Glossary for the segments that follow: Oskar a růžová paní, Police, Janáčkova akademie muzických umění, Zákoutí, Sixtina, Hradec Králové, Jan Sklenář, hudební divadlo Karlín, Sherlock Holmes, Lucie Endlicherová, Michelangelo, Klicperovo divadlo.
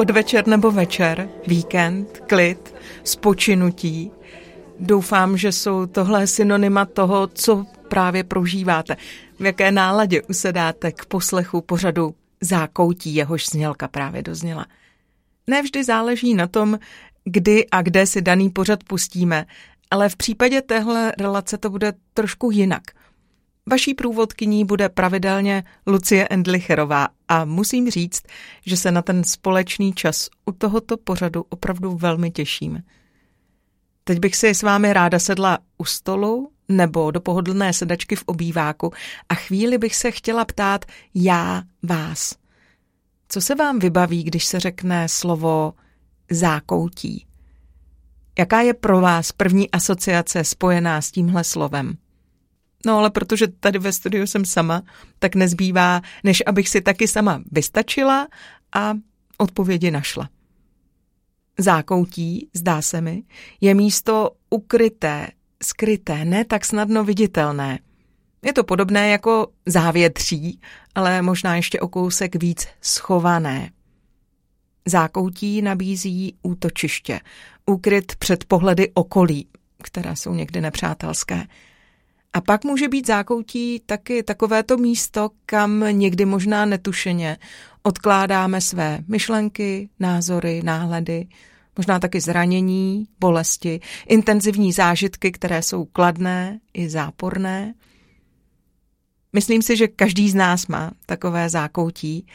podvečer nebo večer, víkend, klid, spočinutí. Doufám, že jsou tohle synonyma toho, co právě prožíváte. V jaké náladě usedáte k poslechu pořadu Zákoutí, jehož znělka právě dozněla. Ne vždy záleží na tom, kdy a kde si daný pořad pustíme, ale v případě téhle relace to bude trošku jinak. Vaší průvodkyní bude pravidelně Lucie Endlicherová a musím říct, že se na ten společný čas u tohoto pořadu opravdu velmi těším. Teď bych si s vámi ráda sedla u stolu nebo do pohodlné sedačky v obýváku a chvíli bych se chtěla ptát já vás. Co se vám vybaví, když se řekne slovo zákoutí? Jaká je pro vás první asociace spojená s tímhle slovem? No ale protože tady ve studiu jsem sama, tak nezbývá, než abych si taky sama vystačila a odpovědi našla. Zákoutí, zdá se mi, je místo ukryté, skryté, ne tak snadno viditelné. Je to podobné jako závětří, ale možná ještě o kousek víc schované. Zákoutí nabízí útočiště, ukryt před pohledy okolí, která jsou někdy nepřátelské. A pak může být zákoutí taky takovéto místo, kam někdy možná netušeně odkládáme své myšlenky, názory, náhledy, možná taky zranění, bolesti, intenzivní zážitky, které jsou kladné i záporné. Myslím si, že každý z nás má takové zákoutí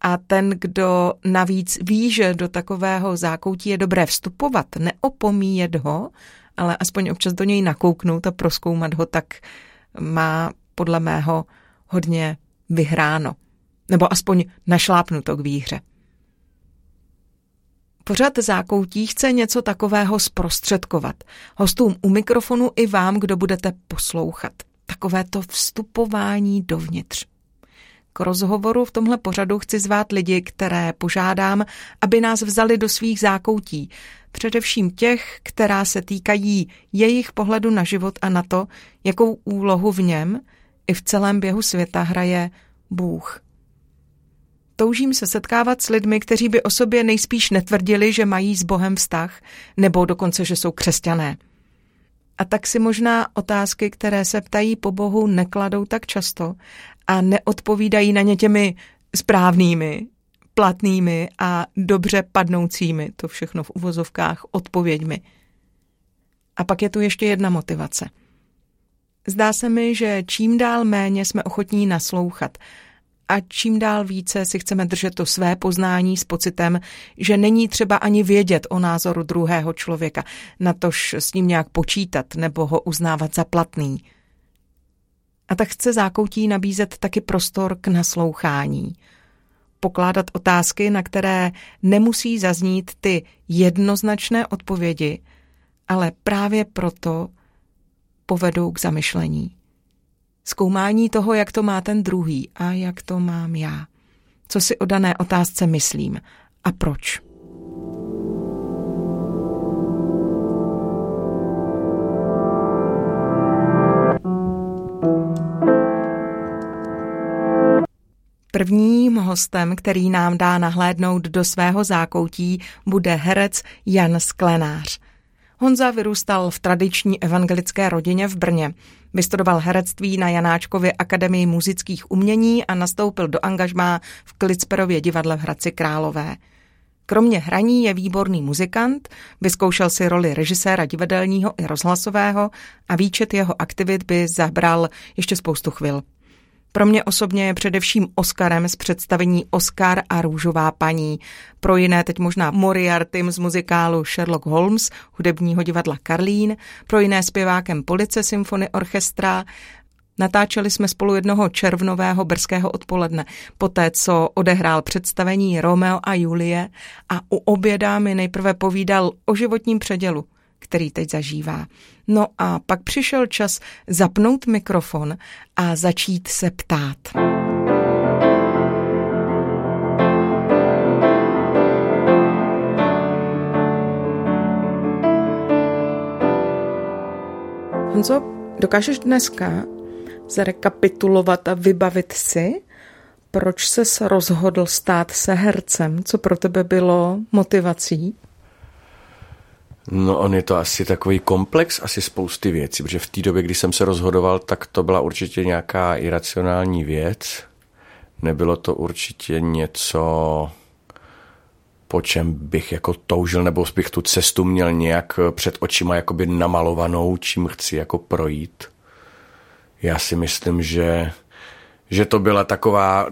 a ten, kdo navíc ví, že do takového zákoutí je dobré vstupovat, neopomíjet ho, ale aspoň občas do něj nakouknout a prozkoumat ho, tak má podle mého hodně vyhráno. Nebo aspoň našlápnuto k výhře. Pořad Zákoutí chce něco takového zprostředkovat. Hostům u mikrofonu i vám, kdo budete poslouchat. Takové to vstupování dovnitř. K rozhovoru v tomhle pořadu chci zvát lidi, které požádám, aby nás vzali do svých zákoutí. Především těch, která se týkají jejich pohledu na život a na to, jakou úlohu v něm i v celém běhu světa hraje Bůh. Toužím se setkávat s lidmi, kteří by o sobě nejspíš netvrdili, že mají s Bohem vztah, nebo dokonce, že jsou křesťané. A tak si možná otázky, které se ptají po Bohu, nekladou tak často a neodpovídají na ně těmi správnými, platnými a dobře padnoucími, to všechno v uvozovkách, odpověďmi. A pak je tu ještě jedna motivace. Zdá se mi, že čím dál méně jsme ochotní naslouchat a čím dál více si chceme držet to své poznání s pocitem, že není třeba ani vědět o názoru druhého člověka, natož s ním nějak počítat nebo ho uznávat za platný. A tak chce zákoutí nabízet taky prostor k naslouchání. Pokládat otázky, na které nemusí zaznít ty jednoznačné odpovědi, ale právě proto povedou k zamyšlení. Zkoumání toho, jak to má ten druhý a jak to mám já. Co si o dané otázce myslím a proč. Prvním hostem, který nám dá nahlédnout do svého zákoutí, bude herec Jan Sklenář. Honza vyrůstal v tradiční evangelické rodině v Brně. Vystudoval herectví na Janáčkově akademii muzických umění a nastoupil do angažmá v Klicperově divadle v Hradci Králové. Kromě hraní je výborný muzikant, vyzkoušel si roli režiséra divadelního i rozhlasového a výčet jeho aktivit by zabral ještě spoustu chvil. Pro mě osobně je především Oskarem z představení Oskar a růžová paní. Pro jiné teď možná Moriartym z muzikálu Sherlock Holmes, hudebního divadla Karlín, pro jiné zpěvákem Police symfony orchestra. Natáčeli jsme spolu jednoho červnového brzkého odpoledne, poté co odehrál představení Romeo a Julie a u oběda mi nejprve povídal o životním předělu, který teď zažívá. No a pak přišel čas zapnout mikrofon a začít se ptát. Honzo, dokážeš dneska zrekapitulovat a vybavit si, Proč ses rozhodl stát se hercem? Co pro tebe bylo motivací? No, on je to asi takový komplex, asi spousty věcí, protože v té době, kdy jsem se rozhodoval, tak to byla určitě nějaká iracionální věc. Nebylo to určitě něco, po čem bych jako toužil, nebo bych tu cestu měl nějak před očima jakoby namalovanou, čím chci jako projít. Já si myslím, že to byla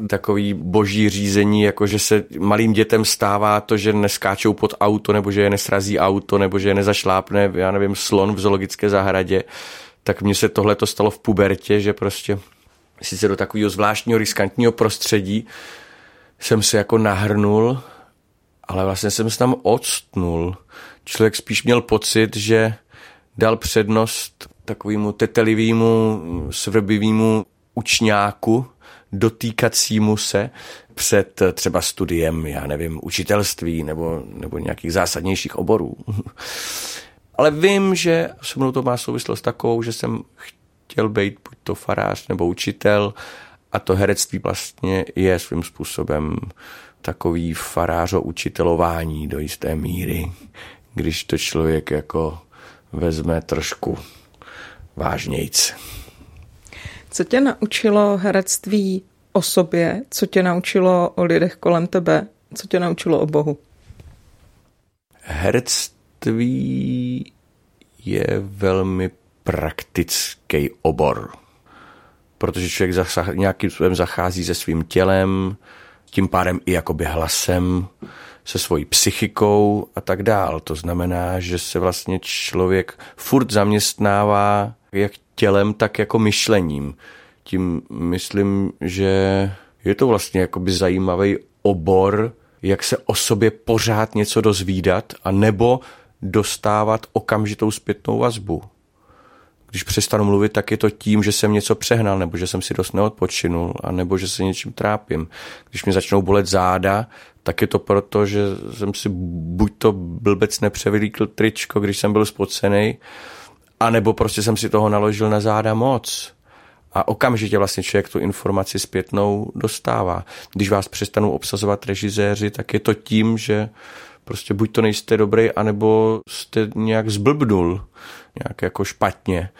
takový boží řízení, jako že se malým dětem stává to, že neskáčou pod auto, nebo že je nesrazí auto, nebo že je nezašlápne, já nevím, slon v zoologické zahradě. Tak mně se tohleto stalo v pubertě, že prostě sice do takového zvláštního riskantního prostředí jsem se jako nahrnul, ale vlastně jsem se tam odstnul. Člověk spíš měl pocit, že dal přednost takovému tetelivému, svrbivému učňáku, dotýkacímu se před třeba studiem, já nevím, učitelství nebo nějakých zásadnějších oborů. Ale vím, že se mnou to má souvislost takovou, že jsem chtěl být buď to farář nebo učitel a to herectví vlastně je svým způsobem takový farářo-učitelování do jisté míry, když to člověk jako vezme trošku vážnějc. Co tě naučilo herectví o sobě? Co tě naučilo o lidech kolem tebe? Co tě naučilo o Bohu? Herectví je velmi praktický obor, protože člověk nějakým způsobem zachází se svým tělem, tím pádem i jakoby hlasem, se svojí psychikou a tak dál. To znamená, že se vlastně člověk furt zaměstnává jak tělem, tak jako myšlením. Tím myslím, že je to vlastně jakoby zajímavý obor, jak se o sobě pořád něco dozvídat a nebo dostávat okamžitou zpětnou vazbu. Když přestanu mluvit, tak je to tím, že jsem něco přehnal, nebo že jsem si dost neodpočinul, a nebo že se něčím trápím. Když mi začnou bolet záda, tak je to proto, že jsem si buď to blbec nepřevylíkl tričko, když jsem byl spocenej, anebo prostě jsem si toho naložil na záda moc. A okamžitě vlastně člověk tu informaci zpětnou dostává. Když vás přestanou obsazovat režiséři, tak je to tím, že prostě buď to nejste dobrý, anebo jste nějak zblbnul, nějak jako špatně,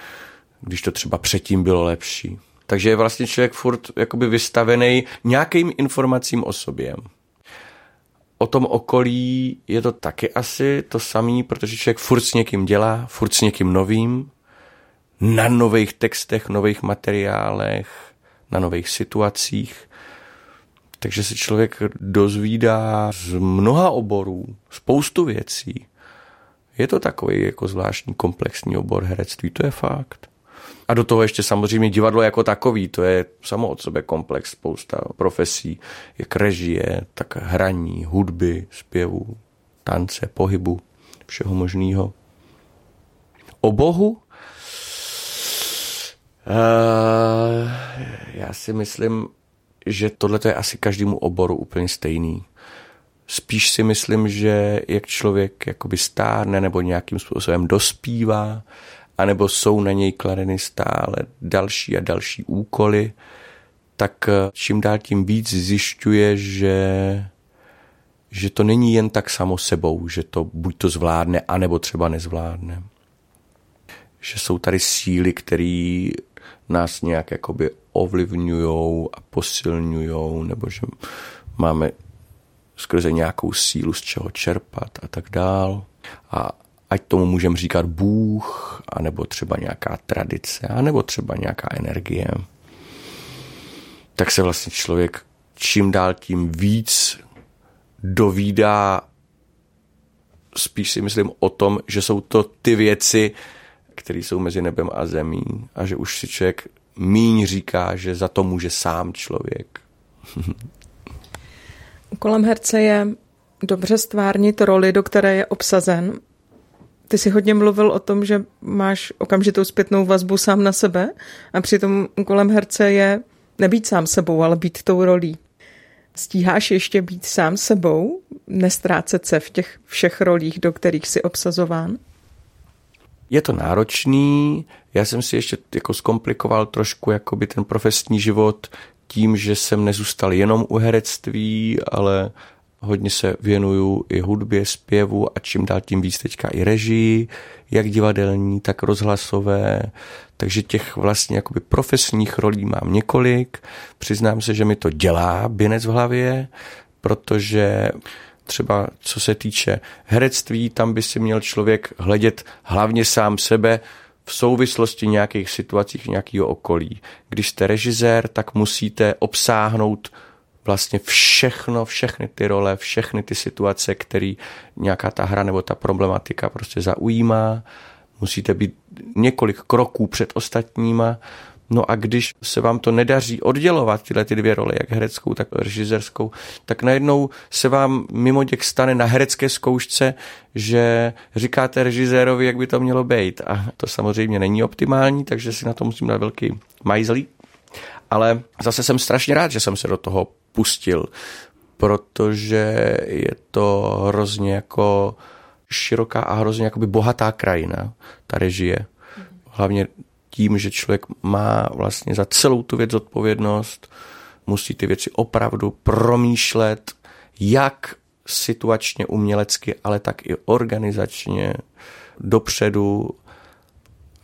když to třeba předtím bylo lepší. Takže je vlastně člověk furt jakoby vystavený nějakým informacím o sobě. O tom okolí je to taky asi to samé, protože člověk furt s někým dělá, furt s někým novým, na nových textech, nových materiálech, na nových situacích. Takže se člověk dozvídá z mnoha oborů, spoustu věcí. Je to takový jako zvláštní komplexní obor herectví, to je fakt. A do toho ještě samozřejmě divadlo jako takový, to je samo od sebe komplex, spousta profesí, jak režie, tak hraní, hudby, zpěvu, tance, pohybu, všeho možného. O Bohu? Já si myslím, že tohle je asi každému oboru úplně stejný. Spíš si myslím, že jak člověk jakoby stárne nebo nějakým způsobem dospívá, anebo jsou na něj kladeny stále další a další úkoly, tak čím dál tím víc zjišťuje, že to není jen tak samo sebou, že to buď to zvládne, anebo třeba nezvládne. Že jsou tady síly, které nás nějak jakoby ovlivňujou a posilňujou, nebo že máme skrze nějakou sílu, z čeho čerpat a tak dál. A ať tomu můžeme říkat Bůh, anebo třeba nějaká tradice, anebo třeba nějaká energie. Tak se vlastně člověk čím dál tím víc dovídá, spíš si myslím o tom, že jsou to ty věci, které jsou mezi nebem a zemí a že už si člověk míň říká, že za to může sám člověk. Úkolem herce je dobře stvárnit roli, do které je obsazen. Ty jsi hodně mluvil o tom, že máš okamžitou zpětnou vazbu sám na sebe a přitom úkolem herce je nebýt sám sebou, ale být tou rolí. Stíháš ještě být sám sebou, nestrácet se v těch všech rolích, do kterých jsi obsazován? Je to náročný, já jsem si ještě jako zkomplikoval trošku jakoby ten profesní život tím, že jsem nezůstal jenom u herectví, ale hodně se věnuju i hudbě, zpěvu a čím dál tím víc teďka i režii, jak divadelní, tak rozhlasové. Takže těch vlastně jakoby profesních rolí mám několik. Přiznám se, že mi to dělá běnec v hlavě, protože třeba co se týče herectví, tam by si měl člověk hledět hlavně sám sebe v souvislosti nějakých situacích, nějakého okolí. Když jste režisér, tak musíte obsáhnout vlastně všechno, všechny ty role, všechny ty situace, který nějaká ta hra nebo ta problematika prostě zaujímá. Musíte být několik kroků před ostatníma. No a když se vám to nedaří oddělovat tyhle ty dvě role, jak hereckou, tak režisérskou, tak najednou se vám mimo děk stane na herecké zkoušce, že říkáte režisérovi, jak by to mělo být. A to samozřejmě není optimální, takže si na to musím dát velký majzlík. Ale zase jsem strašně rád, že jsem se do toho pustil, protože je to hrozně jako široká a hrozně jakoby bohatá krajina, ta režie. Hlavně tím, že člověk má vlastně za celou tu věc zodpovědnost, musí ty věci opravdu promýšlet, jak situačně, umělecky, ale tak i organizačně dopředu,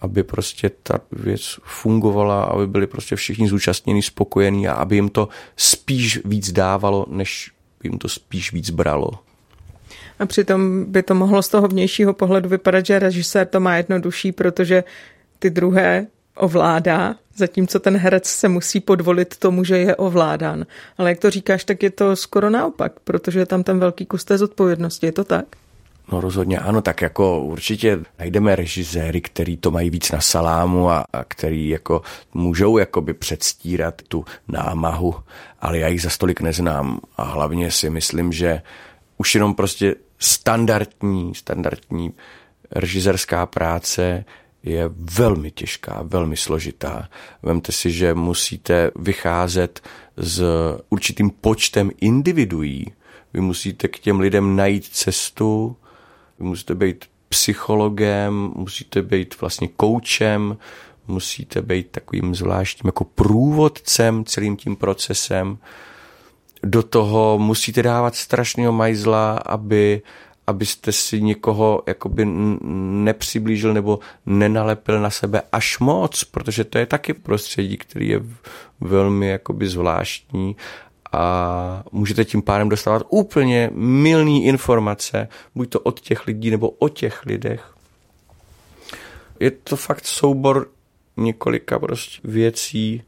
aby prostě ta věc fungovala, aby byli prostě všichni zúčastnění spokojení a aby jim to spíš víc dávalo, než jim to spíš víc bralo. A přitom by to mohlo z toho vnějšího pohledu vypadat, že režisér to má jednodušší, protože ty druhé ovládá, zatímco ten herec se musí podvolit tomu, že je ovládán. Ale jak to říkáš, tak je to skoro naopak, protože je tam ten velký kus té zodpovědnosti, je to tak? No rozhodně ano, tak jako určitě najdeme režiséry, který to mají víc na salámu a který jako můžou jakoby předstírat tu námahu, ale já jich zas tolik neznám a hlavně si myslím, že už jenom prostě standardní režisérská práce je velmi těžká, velmi složitá. Vemte si, že musíte vycházet s určitým počtem individuí. Vy musíte k těm lidem najít cestu, vy musíte být psychologem, musíte být vlastně koučem, musíte být takovým zvláštním jako průvodcem celým tím procesem. Do toho musíte dávat strašného majzla, abyste si někoho jakoby nepřiblížil nebo nenalepil na sebe až moc, protože to je taky prostředí, který je velmi jakoby zvláštní a můžete tím pádem dostávat úplně mylné informace, buď to od těch lidí nebo o těch lidech. Je to fakt soubor několika prostě věcí,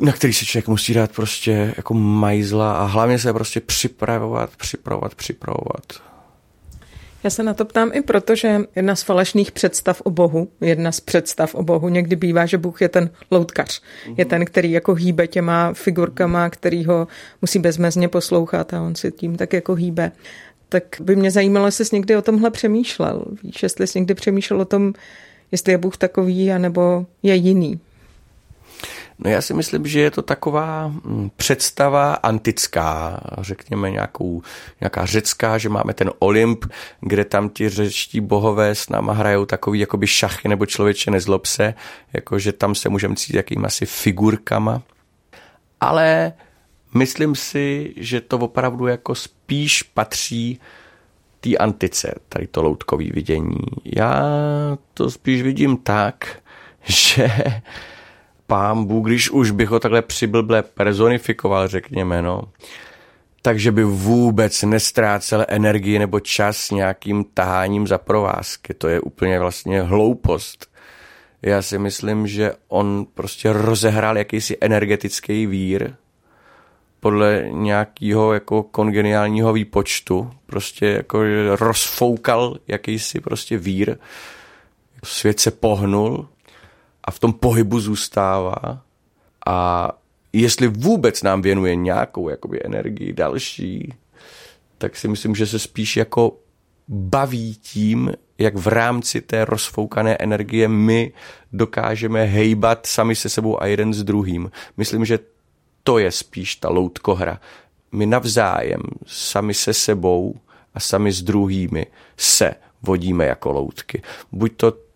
na který se člověk musí dát prostě jako majzla a hlavně se prostě připravovat. Já se na to ptám i proto, že jedna z falešných představ o Bohu, někdy bývá, že Bůh je ten loutkař. Je ten, který jako hýbe těma figurkama, který ho musí bezmezně poslouchat a on si tím tak jako hýbe. Tak by mě zajímalo, jestli jsi někdy o tomhle přemýšlel. Víš, jestli jsi někdy přemýšlel o tom, jestli je Bůh takový, anebo je jiný. No já si myslím, že je to taková představa antická, řekněme nějaká řecká, že máme ten Olymp, kde tam ti řečtí bohové s náma hrajou takový jakoby šachy nebo člověče nezlob se, jakože tam se můžeme cítit jakým asi figurkama. Ale myslím si, že to opravdu jako spíš patří té antice, tady to loutkový vidění. Já to spíš vidím tak, že Pán Bůh, když už bych ho takhle přiblble personifikoval, řekněme, no, takže by vůbec nestrácel energii nebo čas nějakým taháním za provázky. To je úplně vlastně hloupost. Já si myslím, že on prostě rozehrál jakýsi energetický vír podle nějakého jako kongeniálního výpočtu. Prostě jako rozfoukal jakýsi prostě vír. Svět se pohnul a v tom pohybu zůstává a jestli vůbec nám věnuje nějakou jakoby energii další, tak si myslím, že se spíš jako baví tím, jak v rámci té rozfoukané energie my dokážeme hejbat sami se sebou a jeden s druhým. Myslím, že to je spíš ta loutkohra. My navzájem sami se sebou a sami s druhými se vodíme jako loutky. Buď to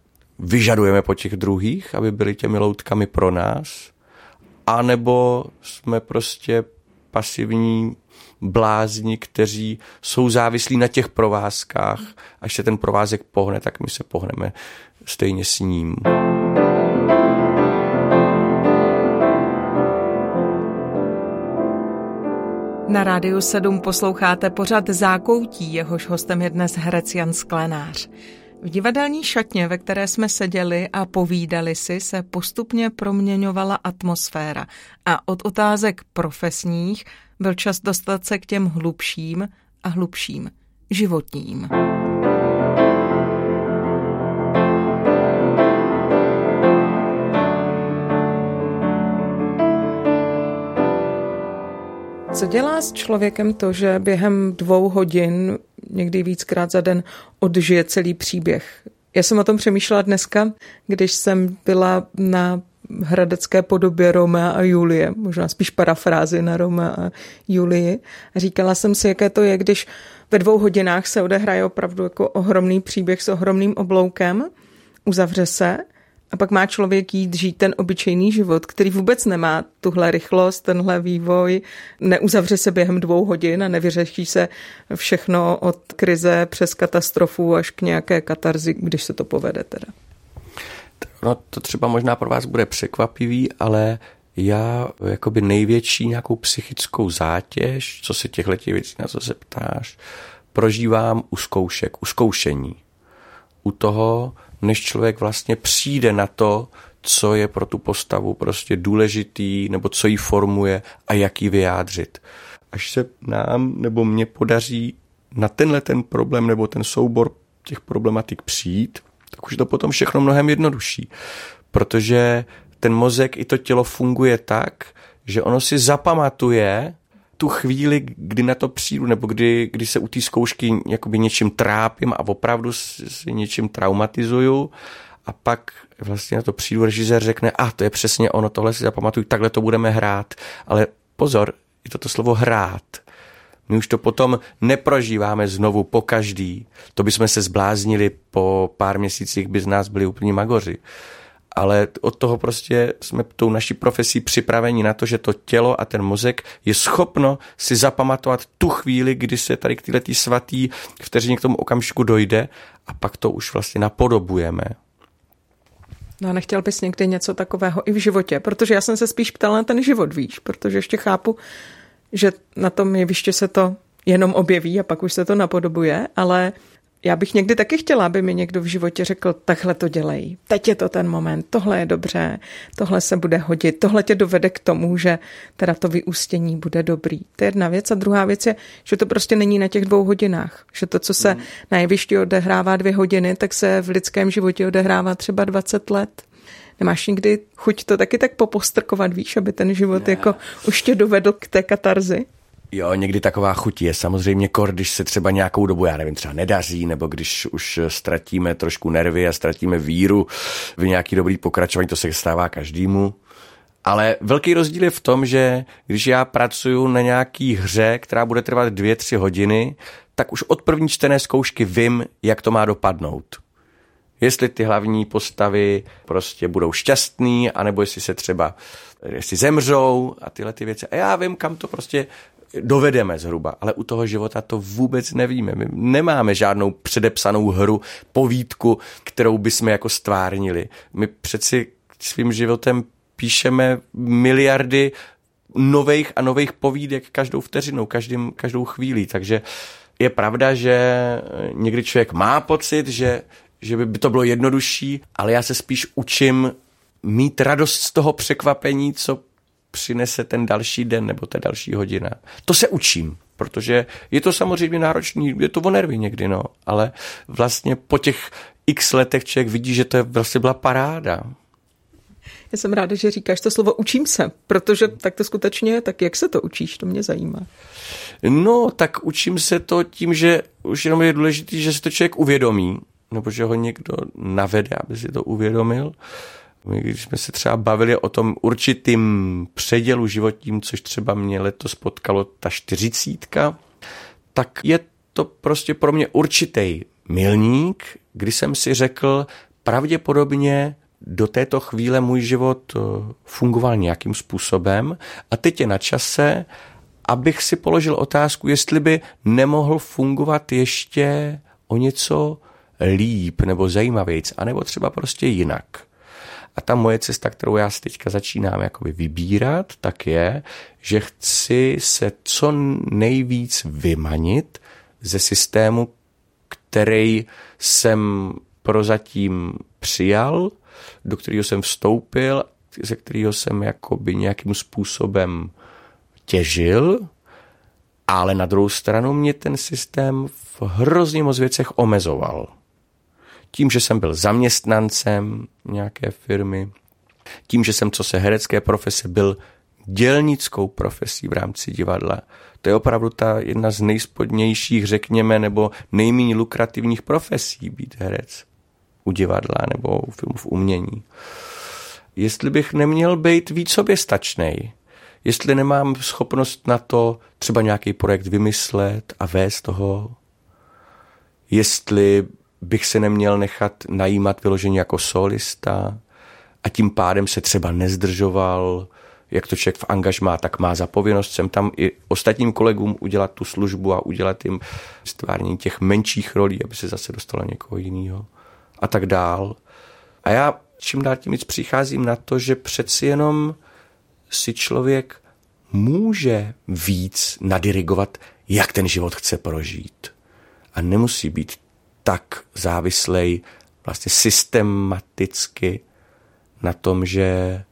vyžadujeme po těch druhých, aby byli těmi loutkami pro nás, A nebo jsme prostě pasivní blázni, kteří jsou závislí na těch provázkách. Až se ten provázek pohne, tak my se pohneme stejně s ním. Na Rádiu 7 posloucháte pořad Zákoutí, jehož hostem je dnes herec Jan Sklenář. V divadelní šatně, ve které jsme seděli a povídali si, se postupně proměňovala atmosféra a od otázek profesních byl čas dostat se k těm hlubším a hlubším, životním. Co dělá s člověkem to, že během 2 hodin, někdy víckrát za den, odžije celý příběh? Já jsem o tom přemýšlela dneska, když jsem byla na hradecké podobě Romea a Julie, možná spíš parafrázi na Romea a Julii. Říkala jsem si, jaké to je, když ve 2 hodinách se odehraje opravdu jako ohromný příběh s ohromným obloukem, uzavře se a pak má člověk jít žít ten obyčejný život, který vůbec nemá tuhle rychlost, tenhle vývoj, neuzavře se během 2 hodin a nevyřeší se všechno od krize přes katastrofu až k nějaké katarzi, když se to povede teda. No, to třeba možná pro vás bude překvapivý, ale já jakoby největší nějakou psychickou zátěž, co se těchto věcí, na co se ptáš, prožívám u zkoušek, u zkoušení. U toho, než člověk vlastně přijde na to, co je pro tu postavu prostě důležitý, nebo co ji formuje a jak ji vyjádřit. Až se nám nebo mně podaří na tenhle ten problém nebo ten soubor těch problematik přijít, tak už to potom všechno mnohem jednodušší. Protože ten mozek i to tělo funguje tak, že ono si zapamatuje tu chvíli, kdy na to přijdu, nebo kdy se u té zkoušky jakoby něčím trápím a opravdu si něčím traumatizuju a pak vlastně na to přijdu, režisér řekne, to je přesně ono, tohle si zapamatuju, takhle to budeme hrát. Ale pozor, je toto slovo hrát. My už to potom neprožíváme znovu po každý. To bychom se zbláznili, po pár měsících by z nás byli úplně magoři. Ale od toho prostě jsme tou naší profesí připraveni na to, že to tělo a ten mozek je schopno si zapamatovat tu chvíli, kdy se tady k této svatý vteřině k tomu okamžiku dojde a pak to už vlastně napodobujeme. No a nechtěl bys někdy něco takového i v životě, protože já jsem se spíš ptala na ten život, víš, protože ještě chápu, že na tom jeviště se to jenom objeví a pak už se to napodobuje, ale já bych někdy taky chtěla, aby mi někdo v životě řekl, takhle to dělej, teď je to ten moment, tohle je dobře, tohle se bude hodit, tohle tě dovede k tomu, že teda to vyústění bude dobrý. To je jedna věc a druhá věc je, že to prostě není na těch 2 hodinách, že to, co se na jevišti odehrává 2 hodiny, tak se v lidském životě odehrává třeba 20 let. Nemáš nikdy chuť to taky tak popostrkovat, víš, aby ten život jako už tě dovedl k té katarzi? Jo, někdy taková chuť je. Samozřejmě, když se třeba nějakou dobu, já nevím, třeba nedaří, nebo když už ztratíme trošku nervy a ztratíme víru v nějaký dobrý pokračování, to se stává každému. Ale velký rozdíl je v tom, že když já pracuju na nějaký hře, která bude trvat 2-3 hodiny, tak už od první čtené zkoušky vím, jak to má dopadnout. Jestli ty hlavní postavy prostě budou šťastný, anebo jestli se třeba zemřou a tyhle ty věci. A já vím, kam to prostě dovedeme zhruba, ale u toho života to vůbec nevíme. My nemáme žádnou předepsanou hru, povídku, kterou bychom jako stvárnili. My přeci svým životem píšeme miliardy nových a nových povídek každou vteřinou, každou chvílí. Takže je pravda, že někdy člověk má pocit, že by to bylo jednodušší, ale já se spíš učím mít radost z toho překvapení, co přinese ten další den nebo ta další hodina. To se učím, protože je to samozřejmě náročný, je to o nervy někdy, no, ale vlastně po těch x letech člověk vidí, že to je vlastně byla paráda. Já jsem ráda, že říkáš to slovo učím se, protože tak to skutečně je, tak jak se to učíš, to mě zajímá. No, tak učím se to tím, že už jenom je důležité, že se to člověk uvědomí, nebo že ho někdo navede, aby si to uvědomil. My, když jsme se třeba bavili o tom určitým předělu životním, což třeba mě letos potkalo ta 40, tak je to prostě pro mě určitý milník, kdy jsem si řekl, pravděpodobně do této chvíle můj život fungoval nějakým způsobem a teď je na čase, abych si položil otázku, jestli by nemohl fungovat ještě o něco líp nebo zajímavějc, anebo třeba prostě jinak. A ta moje cesta, kterou já si teďka začínám jakoby vybírat, tak je, že chci se co nejvíc vymanit ze systému, který jsem prozatím přijal, do kterého jsem vstoupil, ze kterého jsem jakoby nějakým způsobem těžil, ale na druhou stranu mě ten systém v hrozně moc věcech omezoval. Tím, že jsem byl zaměstnancem nějaké firmy, tím, že jsem co se herecké profese byl dělnickou profesí v rámci divadla. To je opravdu ta jedna z nejspodnějších, řekněme, nebo nejméně lukrativních profesí být herec u divadla nebo u filmu v umění. Jestli bych neměl být víc soběstačnej, jestli nemám schopnost na to třeba nějaký projekt vymyslet a vést toho, jestli bych se neměl nechat najímat vyloženě jako solista a tím pádem se třeba nezdržoval, jak to člověk v angažmá, tak má za povinnost sem tam i ostatním kolegům udělat tu službu a udělat jim stvárnění těch menších rolí, aby se zase dostalo někoho jiného a tak dál. A já čím dál tím víc přicházím na to, že přeci jenom si člověk může víc nadirigovat, jak ten život chce prožít. A nemusí být tak závislej vlastně systematicky na tom, že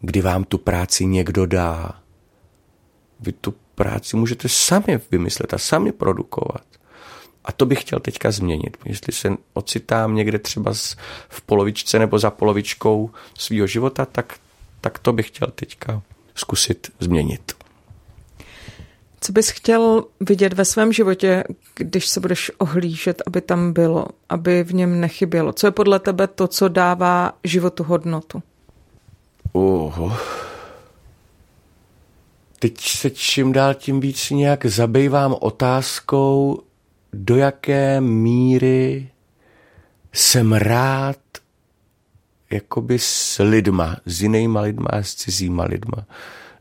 kdy vám tu práci někdo dá. Vy tu práci můžete sami vymyslet a sami produkovat. A to bych chtěl teďka změnit. Jestli se ocitám někde třeba v polovičce nebo za polovičkou svýho života, tak to bych chtěl teďka zkusit změnit. Co bys chtěl vidět ve svém životě, když se budeš ohlížet, aby tam bylo, aby v něm nechybělo? Co je podle tebe to, co dává životu hodnotu? Teď se čím dál tím víc nějak zabývám otázkou, do jaké míry jsem rád jakoby s lidma, s jinýma lidma a s cizíma lidma.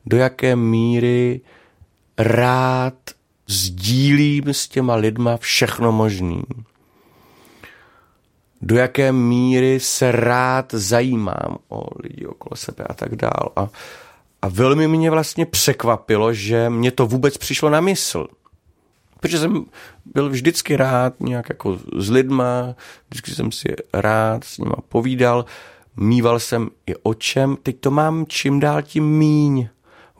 Do jaké míry rád sdílím s těma lidma všechno možný. Do jaké míry se rád zajímám o lidi okolo sebe a tak dál. A velmi mě vlastně překvapilo, že mě to vůbec přišlo na mysl. Protože jsem byl vždycky rád nějak jako s lidma, vždycky jsem si rád s nima povídal, míval jsem i o čem, teď to mám čím dál tím míň.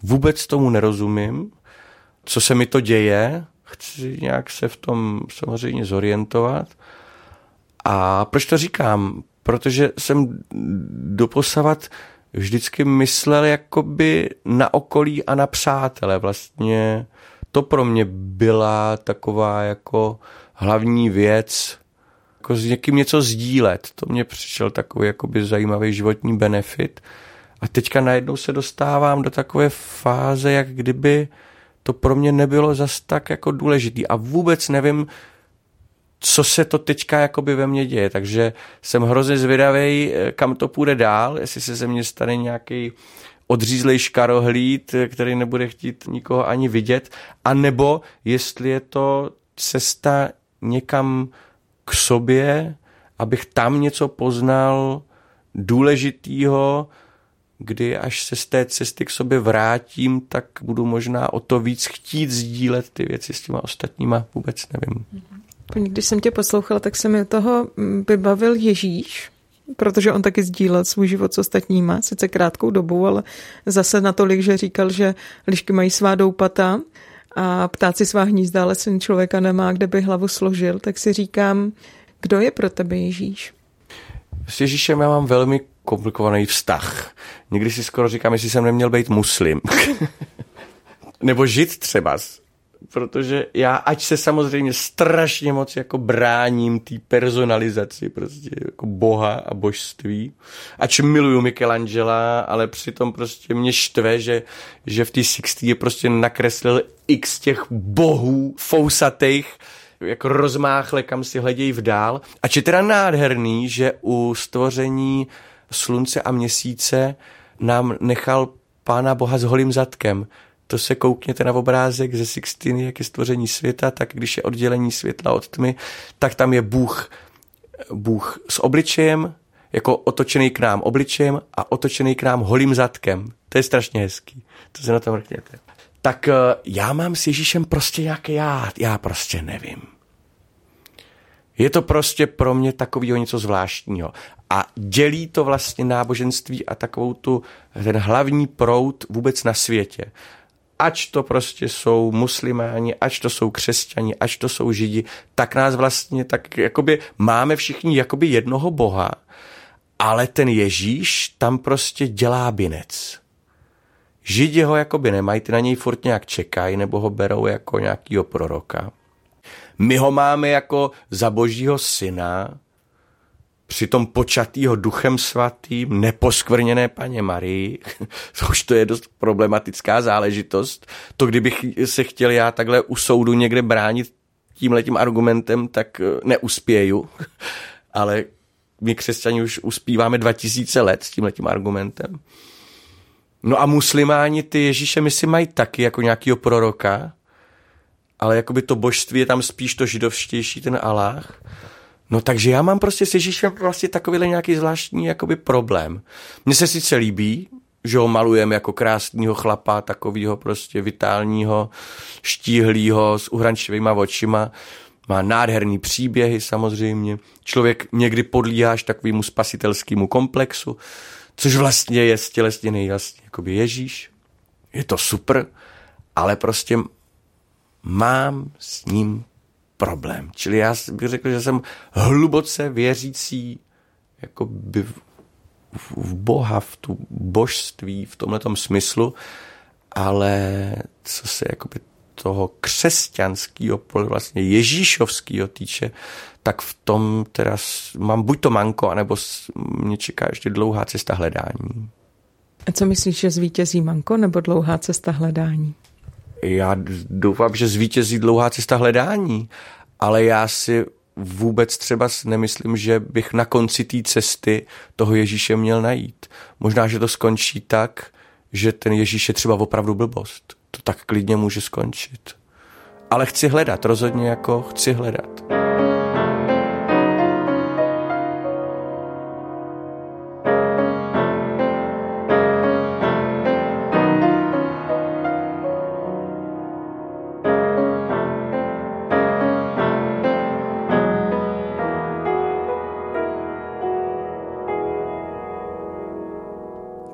Vůbec tomu nerozumím, co se mi to děje, chci nějak se v tom samozřejmě zorientovat. A proč to říkám? Protože jsem doposavat vždycky myslel jakoby na okolí a na přátele. Vlastně to pro mě byla taková jako hlavní věc, jako s někým něco sdílet. To mě přišel takový jakoby zajímavý životní benefit. A teďka najednou se dostávám do takové fáze, jak kdyby to pro mě nebylo zas tak jako důležitý. A vůbec nevím, co se to teďka jakoby ve mně děje, takže jsem hrozně zvědavý, kam to půjde dál, jestli se ze mě stane nějaký odřízlej škarohlíd, který nebude chtít nikoho ani vidět, anebo jestli je to cesta někam k sobě, abych tam něco poznal důležitýho, kdy až se z té cesty k sobě vrátím, tak budu možná o to víc chtít sdílet ty věci s těma ostatníma, vůbec nevím. Když jsem tě poslouchala, tak se mi toho vybavil Ježíš, protože on taky sdílel svůj život s ostatníma, sice krátkou dobu, ale zase natolik, že říkal, že lišky mají svá doupata a ptáci svá hnízda, ale syn člověka nemá, kde by hlavu složil, tak si říkám, kdo je pro tebe Ježíš? S Ježíšem já mám velmi komplikovaný vztah. Někdy si skoro říkám, jestli jsem neměl být muslim. Nebo žid třeba. Protože já, ač se samozřejmě strašně moc jako bráním té personalizaci prostě jako boha a božství, ač miluju Michelangela, ale přitom prostě mě štve, že v té 60 je prostě nakreslil x těch bohů fousatých, jako rozmáchle, kam si hledějí vdál. A je teda nádherný, že u stvoření slunce a měsíce nám nechal Pána Boha s holým zadkem. To se koukněte na obrázek ze Sixtiny, jak je stvoření světa, tak když je oddělení světla od tmy, tak tam je Bůh s obličejem, jako otočený k nám obličejem a otočený k nám holým zadkem. To je strašně hezký. To se na to mrkněte. Tak já mám s Ježíšem prostě nějaké já prostě nevím. Je to prostě pro mě takovýho něco zvláštního. A dělí to vlastně náboženství a takovou ten hlavní proud vůbec na světě. Ať to prostě jsou muslimáni, ať to jsou křesťani, ať to jsou židi, tak nás vlastně tak jakoby máme všichni jakoby jednoho Boha, ale ten Ježíš tam prostě dělá binec. Židi ho jakoby nemají, ty na něj furt nějak čekají nebo ho berou jako nějakýho proroka. My ho máme jako za Božího syna, přitom počatýho Duchem Svatým, neposkvrněné Paně Marii, což to je dost problematická záležitost. To, kdybych se chtěl já takhle u soudu někde bránit tímhletím argumentem, tak neuspěju, ale my křesťani už uspíváme 2000 let s tímhletím argumentem. No a muslimáni ty Ježíše my si mají taky jako nějakýho proroka, ale jakoby to božství je tam spíš to židovštější, ten Alláh. No takže já mám prostě s Ježíšem vlastně takovýhle nějaký zvláštní jakoby problém. Mně se sice líbí, že ho malujeme jako krásného chlapa, takovýho prostě vitálního, štíhlýho, s uhrančivýma očima. Má nádherný příběhy samozřejmě. Člověk někdy podlíhá až takovému spasitelskému komplexu, což vlastně je stělesněný jasně jakoby Ježíš. Je to super, ale prostě mám s ním problém. Čili já bych řekl, že jsem hluboce věřící jako by v Boha, v tu božství, v tomhletom smyslu, ale co se jakoby toho křesťanského, vlastně ježíšovského týče, tak v tom teda mám buď to manko, anebo mě čeká ještě dlouhá cesta hledání. A co myslíš, že zvítězí manko nebo dlouhá cesta hledání? Já doufám, že zvítězí dlouhá cesta hledání, ale já si vůbec třeba nemyslím, že bych na konci té cesty toho Ježíše měl najít. Možná, že to skončí tak, že ten Ježíš je třeba opravdu blbost. To tak klidně může skončit. Ale chci hledat, rozhodně jako chci hledat.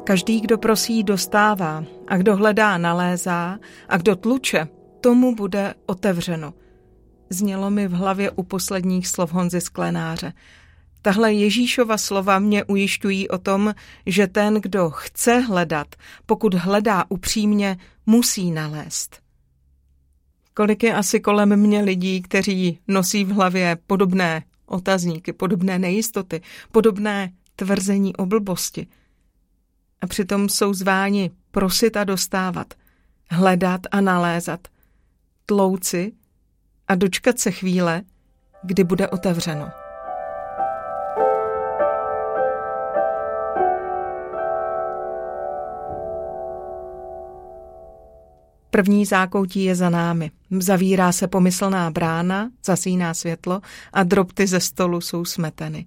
Každý, kdo prosí, dostává a kdo hledá, nalézá a kdo tluče, tomu bude otevřeno. Znělo mi v hlavě u posledních slov Honzy Sklenáře. Tahle Ježíšova slova mě ujišťují o tom, že ten, kdo chce hledat, pokud hledá upřímně, musí nalézt. Kolik je asi kolem mě lidí, kteří nosí v hlavě podobné otazníky, podobné nejistoty, podobné tvrzení o blbosti. A přitom jsou zváni prosit a dostávat, hledat a nalézat, tlouci a dočkat se chvíle, kdy bude otevřeno. První zákoutí je za námi. Zavírá se pomyslná brána, zasíná světlo a drobty ze stolu jsou smeteny.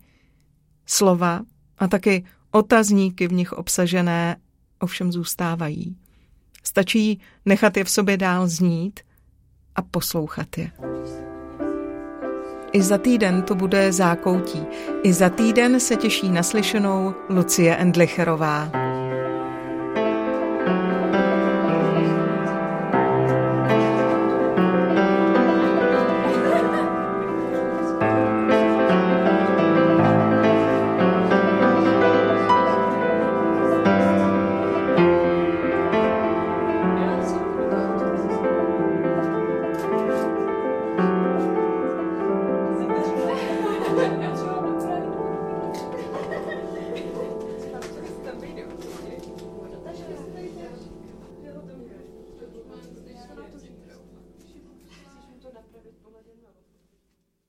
Slova a taky otazníky v nich obsažené ovšem zůstávají. Stačí nechat je v sobě dál znít a poslouchat je. I za týden to bude zákoutí. I za týden se těší naslyšenou Lucie Endlicherová.